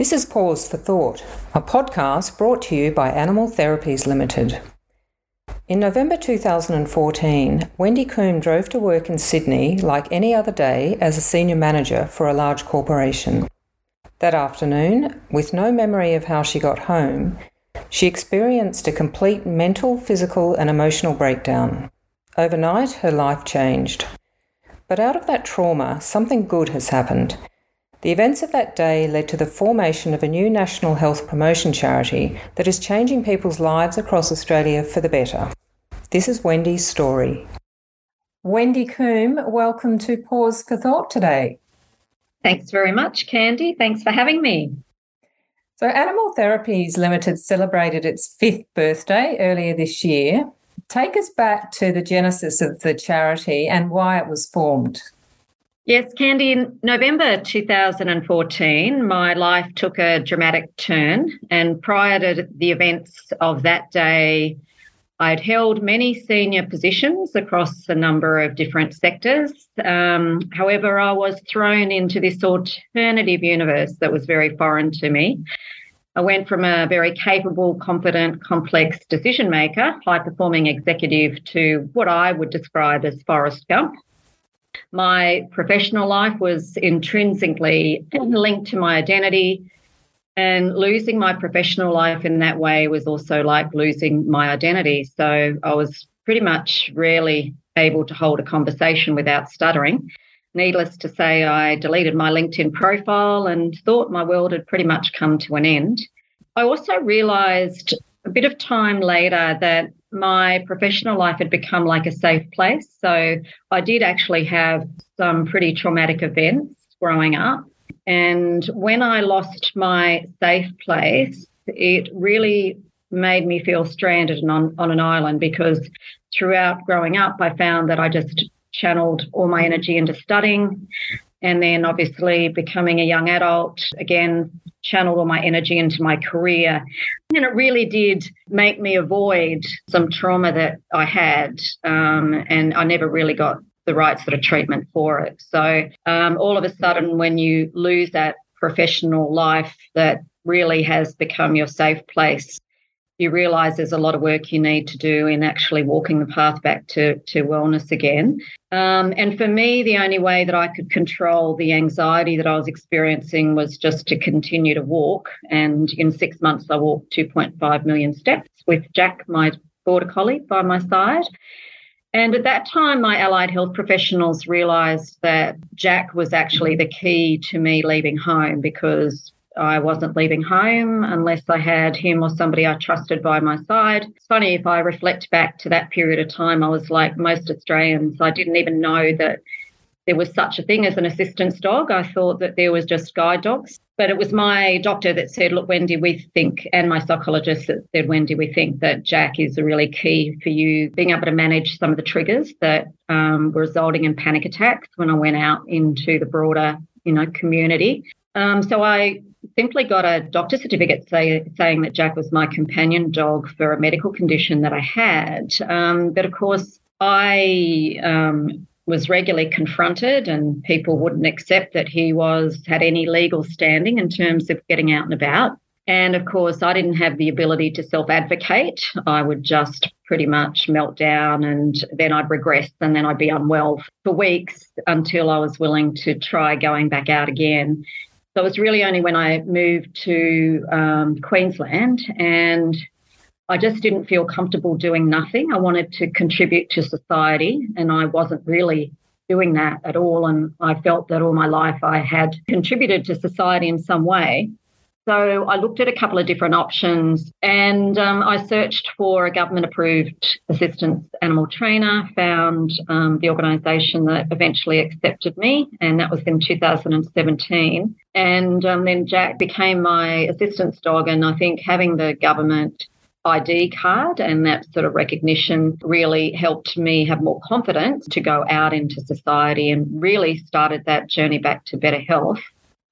This is Pause for Thought, a podcast brought to you by Animal Therapies Limited. In November 2014, Wendy Coombe drove to work in Sydney like any other day as a senior manager for a large corporation. That afternoon, with no memory of how she got home, she experienced a complete mental, physical and emotional breakdown. Overnight, her life changed. But out of that trauma, something good has happened. The events of that day led to the formation of a new national health promotion charity that is changing people's lives across Australia for the better. This is Wendy's story. Wendy Coombe, welcome to Pause for Thought today. Thanks very much, Candy. Thanks for having me. So Animal Therapies Limited celebrated its fifth birthday earlier this year. Take us back to the genesis of the charity and why it was formed. Yes, Candy, in November 2014, my life took a dramatic turn, and prior to the events of that day, I'd held many senior positions across a number of different sectors. However, I was thrown into this alternative universe that was very foreign to me. I went from a very capable, confident, complex decision maker, high-performing executive, to what I would describe as Forrest Gump. My professional life was intrinsically linked to my identity, and losing my professional life in that way was also like losing my identity. So I was pretty much rarely able to hold a conversation without stuttering. Needless to say, I deleted my LinkedIn profile and thought my world had pretty much come to an end. I also realised a bit of time later that my professional life had become like a safe place. So I did actually have some pretty traumatic events growing up. And when I lost my safe place, it really made me feel stranded and on an island, because throughout growing up, I found that I just channeled all my energy into studying. And then obviously becoming a young adult, again, channeled all my energy into my career. And it really did make me avoid some trauma that I had, and I never really got the right sort of treatment for it. So all of a sudden, when you lose that professional life that really has become your safe place, you realise there's a lot of work you need to do in actually walking the path back to wellness again. And for me, the only way that I could control the anxiety that I was experiencing was just to continue to walk. And in 6 months, I walked 2.5 million steps with Jack, my Border Collie, by my side. And at that time, my allied health professionals realised that Jack was actually the key to me leaving home, because I wasn't leaving home unless I had him or somebody I trusted by my side. It's funny, if I reflect back to that period of time, I was like most Australians. I didn't even know that there was such a thing as an assistance dog. I thought that there was just guide dogs. But it was my doctor that said, look, Wendy, we think, and my psychologist that said, Wendy, we think that Jack is really key for you being able to manage some of the triggers that were resulting in panic attacks when I went out into the broader, community. So I simply got a doctor's certificate saying that Jack was my companion dog for a medical condition that I had. But of course, I was regularly confronted, and people wouldn't accept that he had any legal standing in terms of getting out and about. And of course, I didn't have the ability to self-advocate. I would just pretty much melt down, and then I'd regress, and then I'd be unwell for weeks until I was willing to try going back out again. So it was really only when I moved to Queensland, and I just didn't feel comfortable doing nothing. I wanted to contribute to society, and I wasn't really doing that at all. And I felt that all my life I had contributed to society in some way. So I looked at a couple of different options, and I searched for a government-approved assistance animal trainer, found the organisation that eventually accepted me, and that was in 2017. And then Jack became my assistance dog, and I think having the government ID card and that sort of recognition really helped me have more confidence to go out into society, and really started that journey back to better health.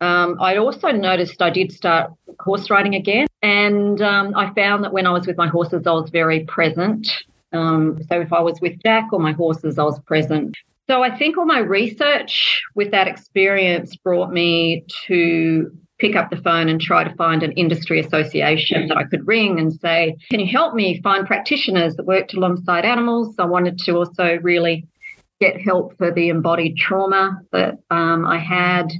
I also noticed I did start horse riding again, and I found that when I was with my horses, I was very present. So if I was with Jack or my horses, I was present. So I think all my research with that experience brought me to pick up the phone and try to find an industry association that I could ring and say, can you help me find practitioners that worked alongside animals? I wanted to also really get help for the embodied trauma that I had,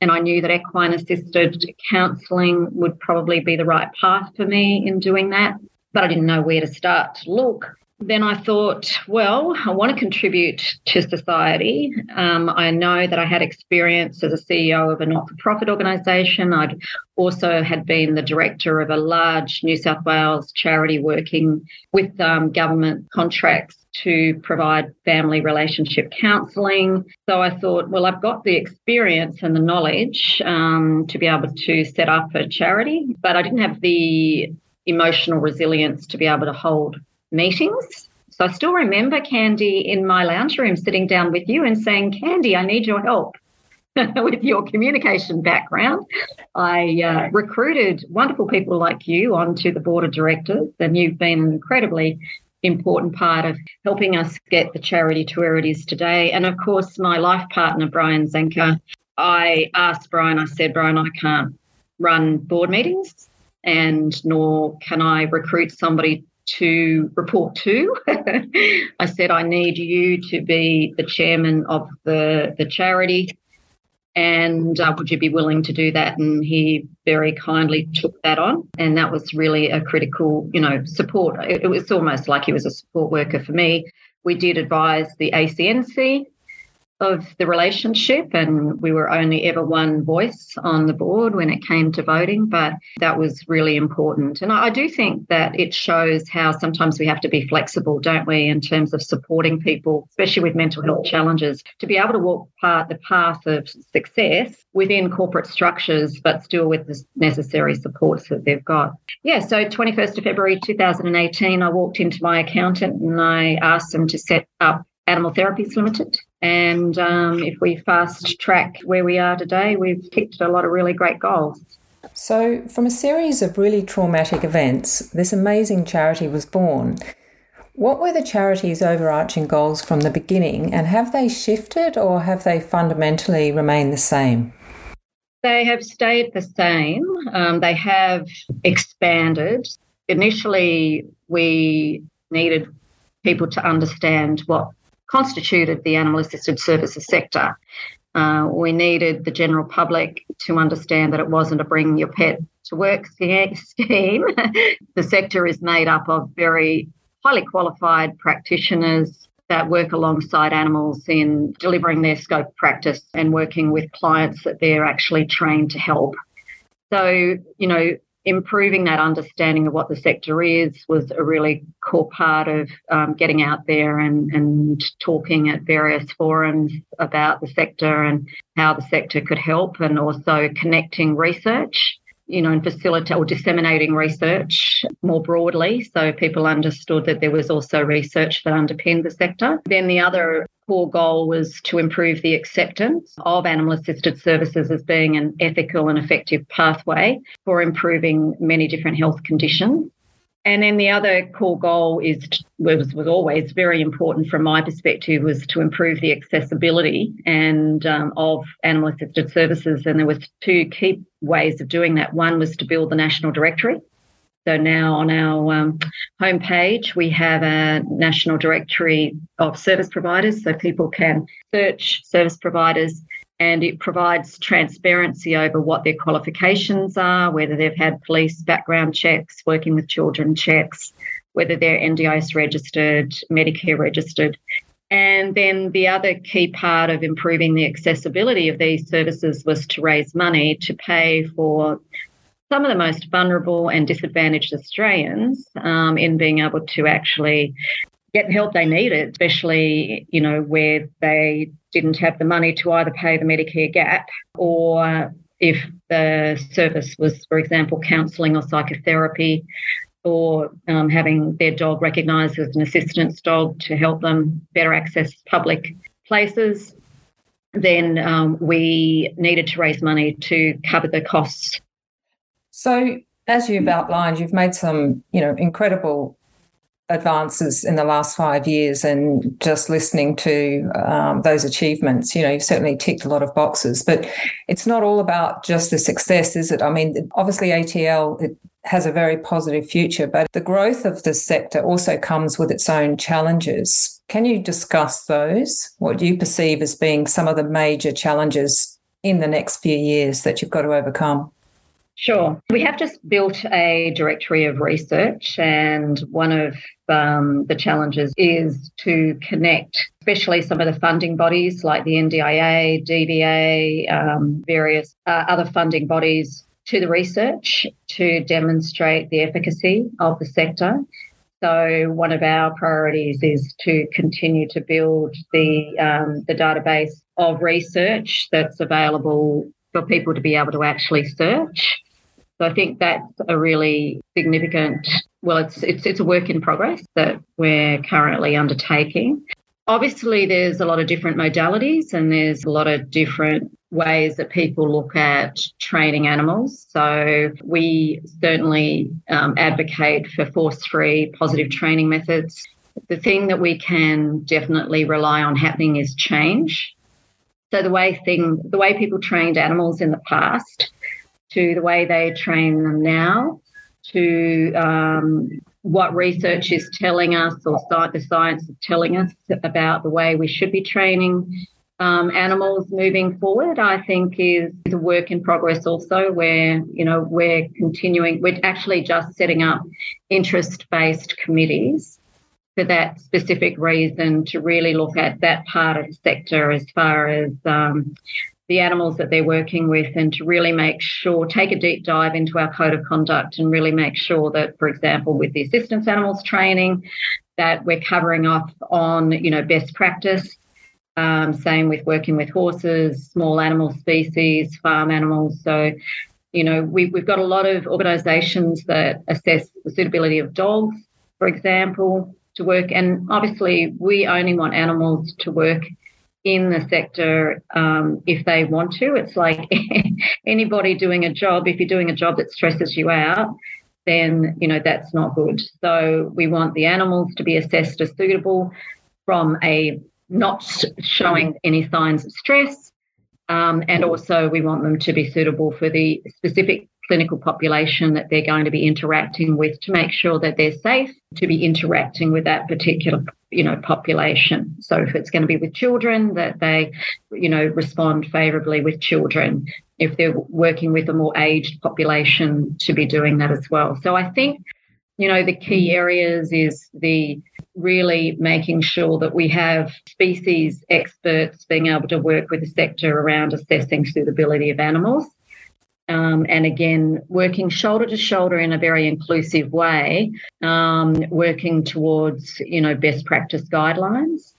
and I knew that equine-assisted counselling would probably be the right path for me in doing that, but I didn't know where to start to look. Then I thought, well, I want to contribute to society. I know that I had experience as a CEO of a not-for-profit organisation. I'd also had been the director of a large New South Wales charity working with government contracts to provide family relationship counselling. So I thought, well, I've got the experience and the knowledge to be able to set up a charity, but I didn't have the emotional resilience to be able to hold meetings. So I still remember, Candy, in my lounge room sitting down with you and saying, Candy, I need your help with your communication background. I recruited wonderful people like you onto the board of directors, and you've been an incredibly important part of helping us get the charity to where it is today. And of course, my life partner, Brian Zanker. I asked Brian, I said, Brian, I can't run board meetings, and nor can I recruit somebody to report to. I said, I need you to be the chairman of the charity, and would you be willing to do that? And he very kindly took that on, and that was really a critical, support. It was almost like he was a support worker for me. We did advise the ACNC of the relationship, and we were only ever one voice on the board when it came to voting, but that was really important. And I do think that it shows how sometimes we have to be flexible, don't we, in terms of supporting people, especially with mental health challenges, to be able to walk the path of success within corporate structures, but still with the necessary supports that they've got. Yeah, so 21st of February 2018, I walked into my accountant and I asked them to set up Animal Therapies Limited. And if we fast track where we are today, we've kicked a lot of really great goals. So from a series of really traumatic events, this amazing charity was born. What were the charity's overarching goals from the beginning, and have they shifted or have they fundamentally remained the same? They have stayed the same. They have expanded. Initially, we needed people to understand what constituted the animal-assisted services sector. We needed the general public to understand that it wasn't a bring your pet to work scheme. The sector is made up of very highly qualified practitioners that work alongside animals in delivering their scope practice and working with clients that they're actually trained to help. So, improving that understanding of what the sector is was a really core part of getting out there and talking at various forums about the sector and how the sector could help, and also connecting research, and facilitating or disseminating research more broadly so people understood that there was also research that underpinned the sector. Then the other core goal was to improve the acceptance of animal-assisted services as being an ethical and effective pathway for improving many different health conditions. And then the other core goal was always very important from my perspective, was to improve the accessibility and of animal-assisted services. And there was two key ways of doing that. One was to build the national directory. So now on our homepage, we have a national directory of service providers, so people can search service providers, and it provides transparency over what their qualifications are, whether they've had police background checks, working with children checks, whether they're NDIS registered, Medicare registered. And then the other key part of improving the accessibility of these services was to raise money to pay for some of the most vulnerable and disadvantaged Australians in being able to actually get the help they needed, especially, where they didn't have the money to either pay the Medicare gap, or if the service was, for example, counselling or psychotherapy, or having their dog recognised as an assistance dog to help them better access public places. Then we needed to raise money to cover the costs. So as you've outlined, you've made some, incredible advances in the last 5 years, and just listening to those achievements, you know, you've certainly ticked a lot of boxes. But it's not all about just the success, is it? I mean, obviously ATL, it has a very positive future, but the growth of this sector also comes with its own challenges. Can you discuss those? What do you perceive as being some of the major challenges in the next few years that you've got to overcome? Sure. We have just built a directory of research, and one of the challenges is to connect, especially some of the funding bodies like the NDIA, DBA, various other funding bodies, to the research to demonstrate the efficacy of the sector. So one of our priorities is to continue to build the database of research that's available for people to be able to actually search. So I think that's a really significant, well, it's a work in progress that we're currently undertaking. Obviously, there's a lot of different modalities and there's a lot of different ways that people look at training animals. So we certainly advocate for force-free positive training methods. The thing that we can definitely rely on happening is change. So the way people trained animals in the past to the way they train them now, to what research is telling us or the science is telling us about the way we should be training animals moving forward, I think is a work in progress also, where, you know, we're continuing, we're actually just setting up interest-based committees for that specific reason, to really look at that part of the sector as far as the animals that they're working with, and to really make sure, take a deep dive into our code of conduct and really make sure that, for example, with the assistance animals training, that we're covering off on, you know, best practice. Same with working with horses, small animal species, farm animals. So, you know, we've got a lot of organisations that assess the suitability of dogs, for example, to work. And obviously we only want animals to work in the sector if they want to. It's like anybody doing a job, if you're doing a job that stresses you out, then, you know, that's not good. So we want the animals to be assessed as suitable from a not showing any signs of stress, and also we want them to be suitable for the specific clinical population that they're going to be interacting with, to make sure that they're safe to be interacting with that particular, you know, population. So if it's going to be with children, that they, you know, respond favourably with children. If they're working with a more aged population, to be doing that as well. So I think, you know, the key areas is the really making sure that we have species experts being able to work with the sector around assessing suitability of animals. And again, working shoulder to shoulder in a very inclusive way, working towards, you know, best practice guidelines.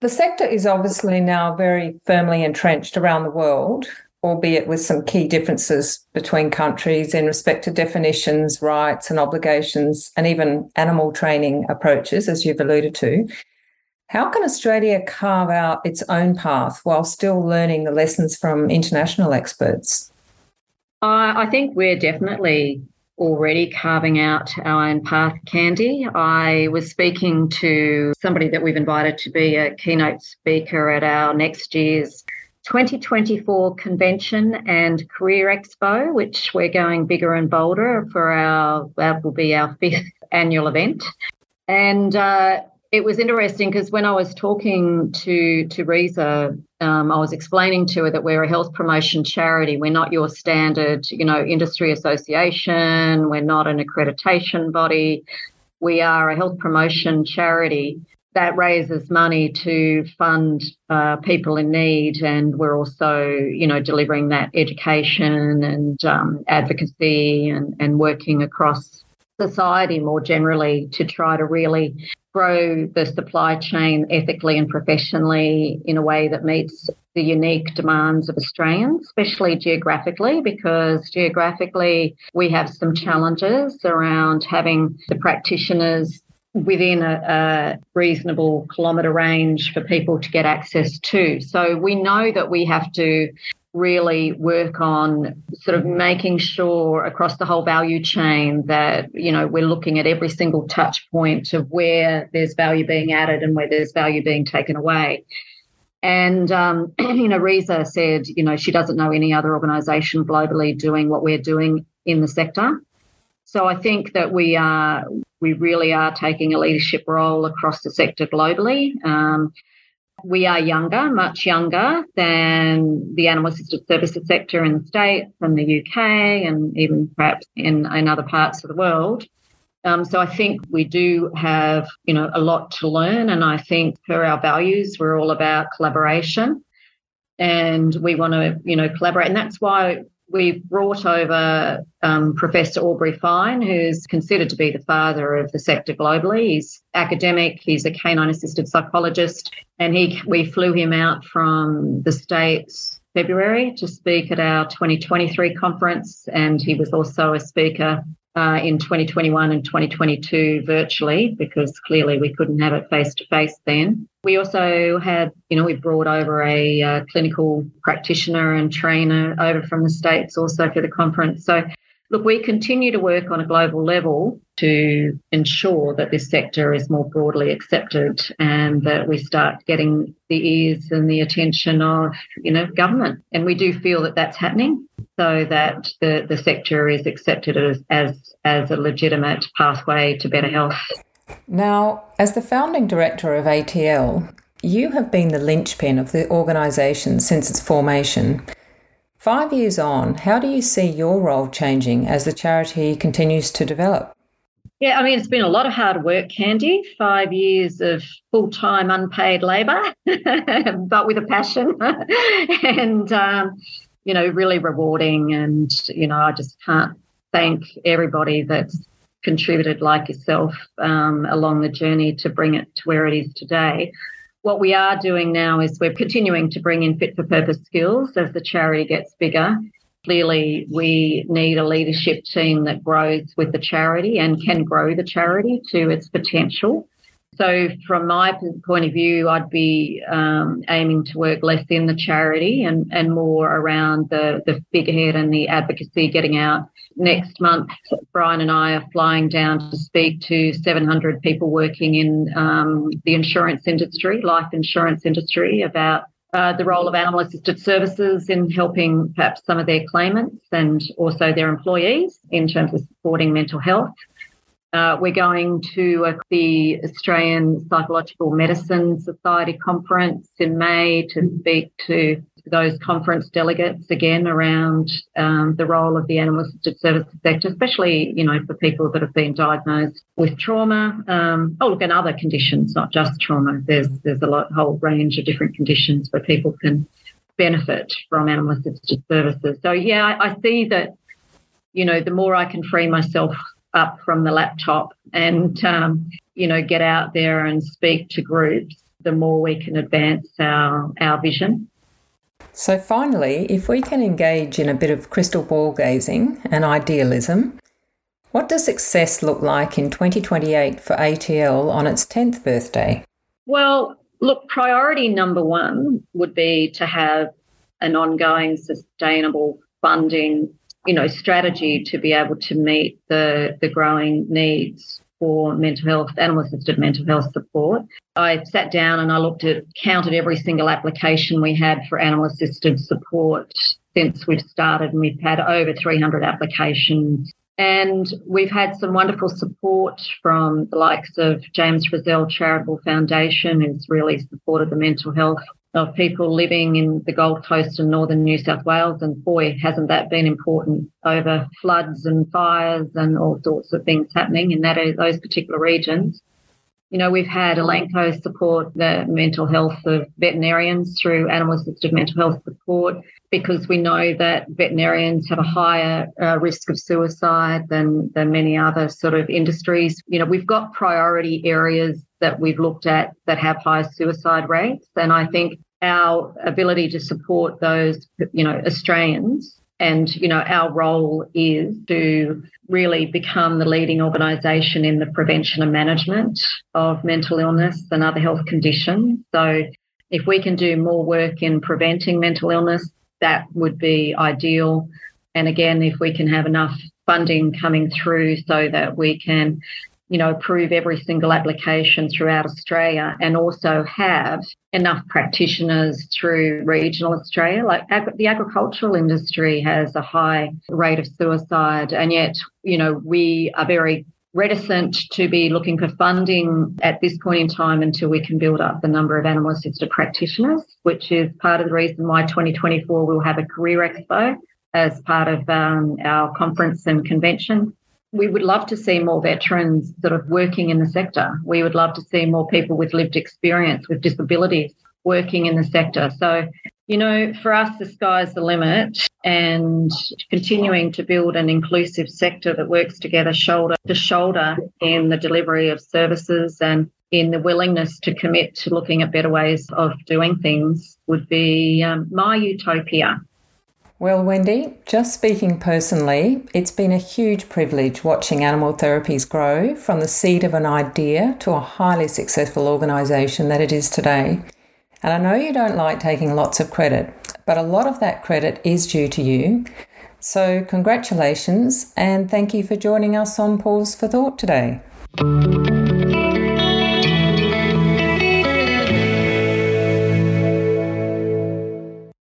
The sector is obviously now very firmly entrenched around the world, albeit with some key differences between countries in respect to definitions, rights and obligations, and even animal training approaches, as you've alluded to. How can Australia carve out its own path while still learning the lessons from international experts? I think we're definitely already carving out our own path, Candy. I was speaking to somebody that we've invited to be a keynote speaker at our next year's 2024 Convention and Career Expo, which we're going bigger and bolder for. That will be our fifth annual event. And it was interesting because when I was talking to Reza, I was explaining to her that we're a health promotion charity. We're not your standard, you know, industry association. We're not an accreditation body. We are a health promotion charity that raises money to fund people in need, and we're also, you know, delivering that education and advocacy and working across society more generally to try to really grow the supply chain ethically and professionally in a way that meets the unique demands of Australians, especially geographically, because geographically we have some challenges around having the practitioners within a reasonable kilometre range for people to get access to. So we know that we have to really work on sort of making sure across the whole value chain that, you know, we're looking at every single touch point of where there's value being added and where there's value being taken away. And, you know, Reza said, you know, she doesn't know any other organisation globally doing what we're doing in the sector. So I think that we really are taking a leadership role across the sector globally. We are younger, much younger than the animal assisted services sector in the States and the UK and even perhaps in other parts of the world. So I think we do have, you know, a lot to learn. And I think per our values, we're all about collaboration and we want to, you know, collaborate. And that's why we've brought over Professor Aubrey Fine, who's considered to be the father of the sector globally. He's academic, he's a canine-assisted psychologist, and we flew him out from the States February to speak at our 2023 conference, and he was also a speaker in 2021 and 2022 virtually, because clearly we couldn't have it face-to-face then. We also had, you know, we brought over a clinical practitioner and trainer over from the States also for the conference. So, look, we continue to work on a global level to ensure that this sector is more broadly accepted and that we start getting the ears and the attention of, you know, government. And we do feel that that's happening, so that the sector is accepted as a legitimate pathway to better health. Now, as the founding director of ATL, you have been the linchpin of the organisation since its formation. 5 years on, how do you see your role changing as the charity continues to develop? Yeah, I mean, it's been a lot of hard work, Candy, 5 years of full-time unpaid labour, but with a passion and you know, really rewarding. And, you know, I just can't thank everybody that's contributed like yourself along the journey to bring it to where it is today. What we are doing now is we're continuing to bring in fit-for-purpose skills as the charity gets bigger. Clearly, we need a leadership team that grows with the charity and can grow the charity to its potential. So from my point of view, I'd be aiming to work less in the charity and more around the figurehead and the advocacy getting out. Next month, Brian and I are flying down to speak to 700 people working in the insurance industry, life insurance industry, about the role of animal-assisted services in helping perhaps some of their claimants and also their employees in terms of supporting mental health. We're going to the Australian Psychological Medicine Society conference in May to speak to those conference delegates again around the role of the animal assisted services sector, especially, you know, for people that have been diagnosed with trauma. And other conditions, not just trauma. There's whole range of different conditions where people can benefit from animal assisted services. So, yeah, I see that, you know, the more I can free myself up from the laptop and, you know, get out there and speak to groups, the more we can advance our vision. So finally, if we can engage in a bit of crystal ball gazing and idealism, what does success look like in 2028 for ATL on its 10th birthday? Well, look, priority number one would be to have an ongoing sustainable funding, you know, strategy to be able to meet the growing needs for mental health, animal-assisted mental health support. I sat down and I counted every single application we had for animal-assisted support since we've started, and we've had over 300 applications. And we've had some wonderful support from the likes of James Frizzell Charitable Foundation, who's really supported the mental health of people living in the Gold Coast and northern New South Wales, and boy, hasn't that been important over floods and fires and all sorts of things happening in those particular regions. You know, we've had Elanco support the mental health of veterinarians through animal-assisted mental health support, because we know that veterinarians have a higher risk of suicide than many other sort of industries. You know, we've got priority areas that we've looked at that have high suicide rates, and I think our ability to support those, you know, Australians And, you know, our role is to really become the leading organisation in the prevention and management of mental illness and other health conditions. So if we can do more work in preventing mental illness, that would be ideal. And again, if we can have enough funding coming through so that we can, you know, approve every single application throughout Australia, and also have enough practitioners through regional Australia. Like the agricultural industry has a high rate of suicide, and yet, you know, we are very reticent to be looking for funding at this point in time until we can build up the number of animal assisted practitioners, which is part of the reason why 2024 we'll have a career expo as part of our conference and convention. We would love to see more veterans sort of working in the sector. We would love to see more people with lived experience, with disabilities, working in the sector. So, you know, for us, the sky's the limit, and continuing to build an inclusive sector that works together shoulder to shoulder in the delivery of services and in the willingness to commit to looking at better ways of doing things would be my utopia. Well, Wendy, just speaking personally, it's been a huge privilege watching Animal Therapies grow from the seed of an idea to a highly successful organisation that it is today. And I know you don't like taking lots of credit, but a lot of that credit is due to you. So congratulations, and thank you for joining us on Pause for Thought today.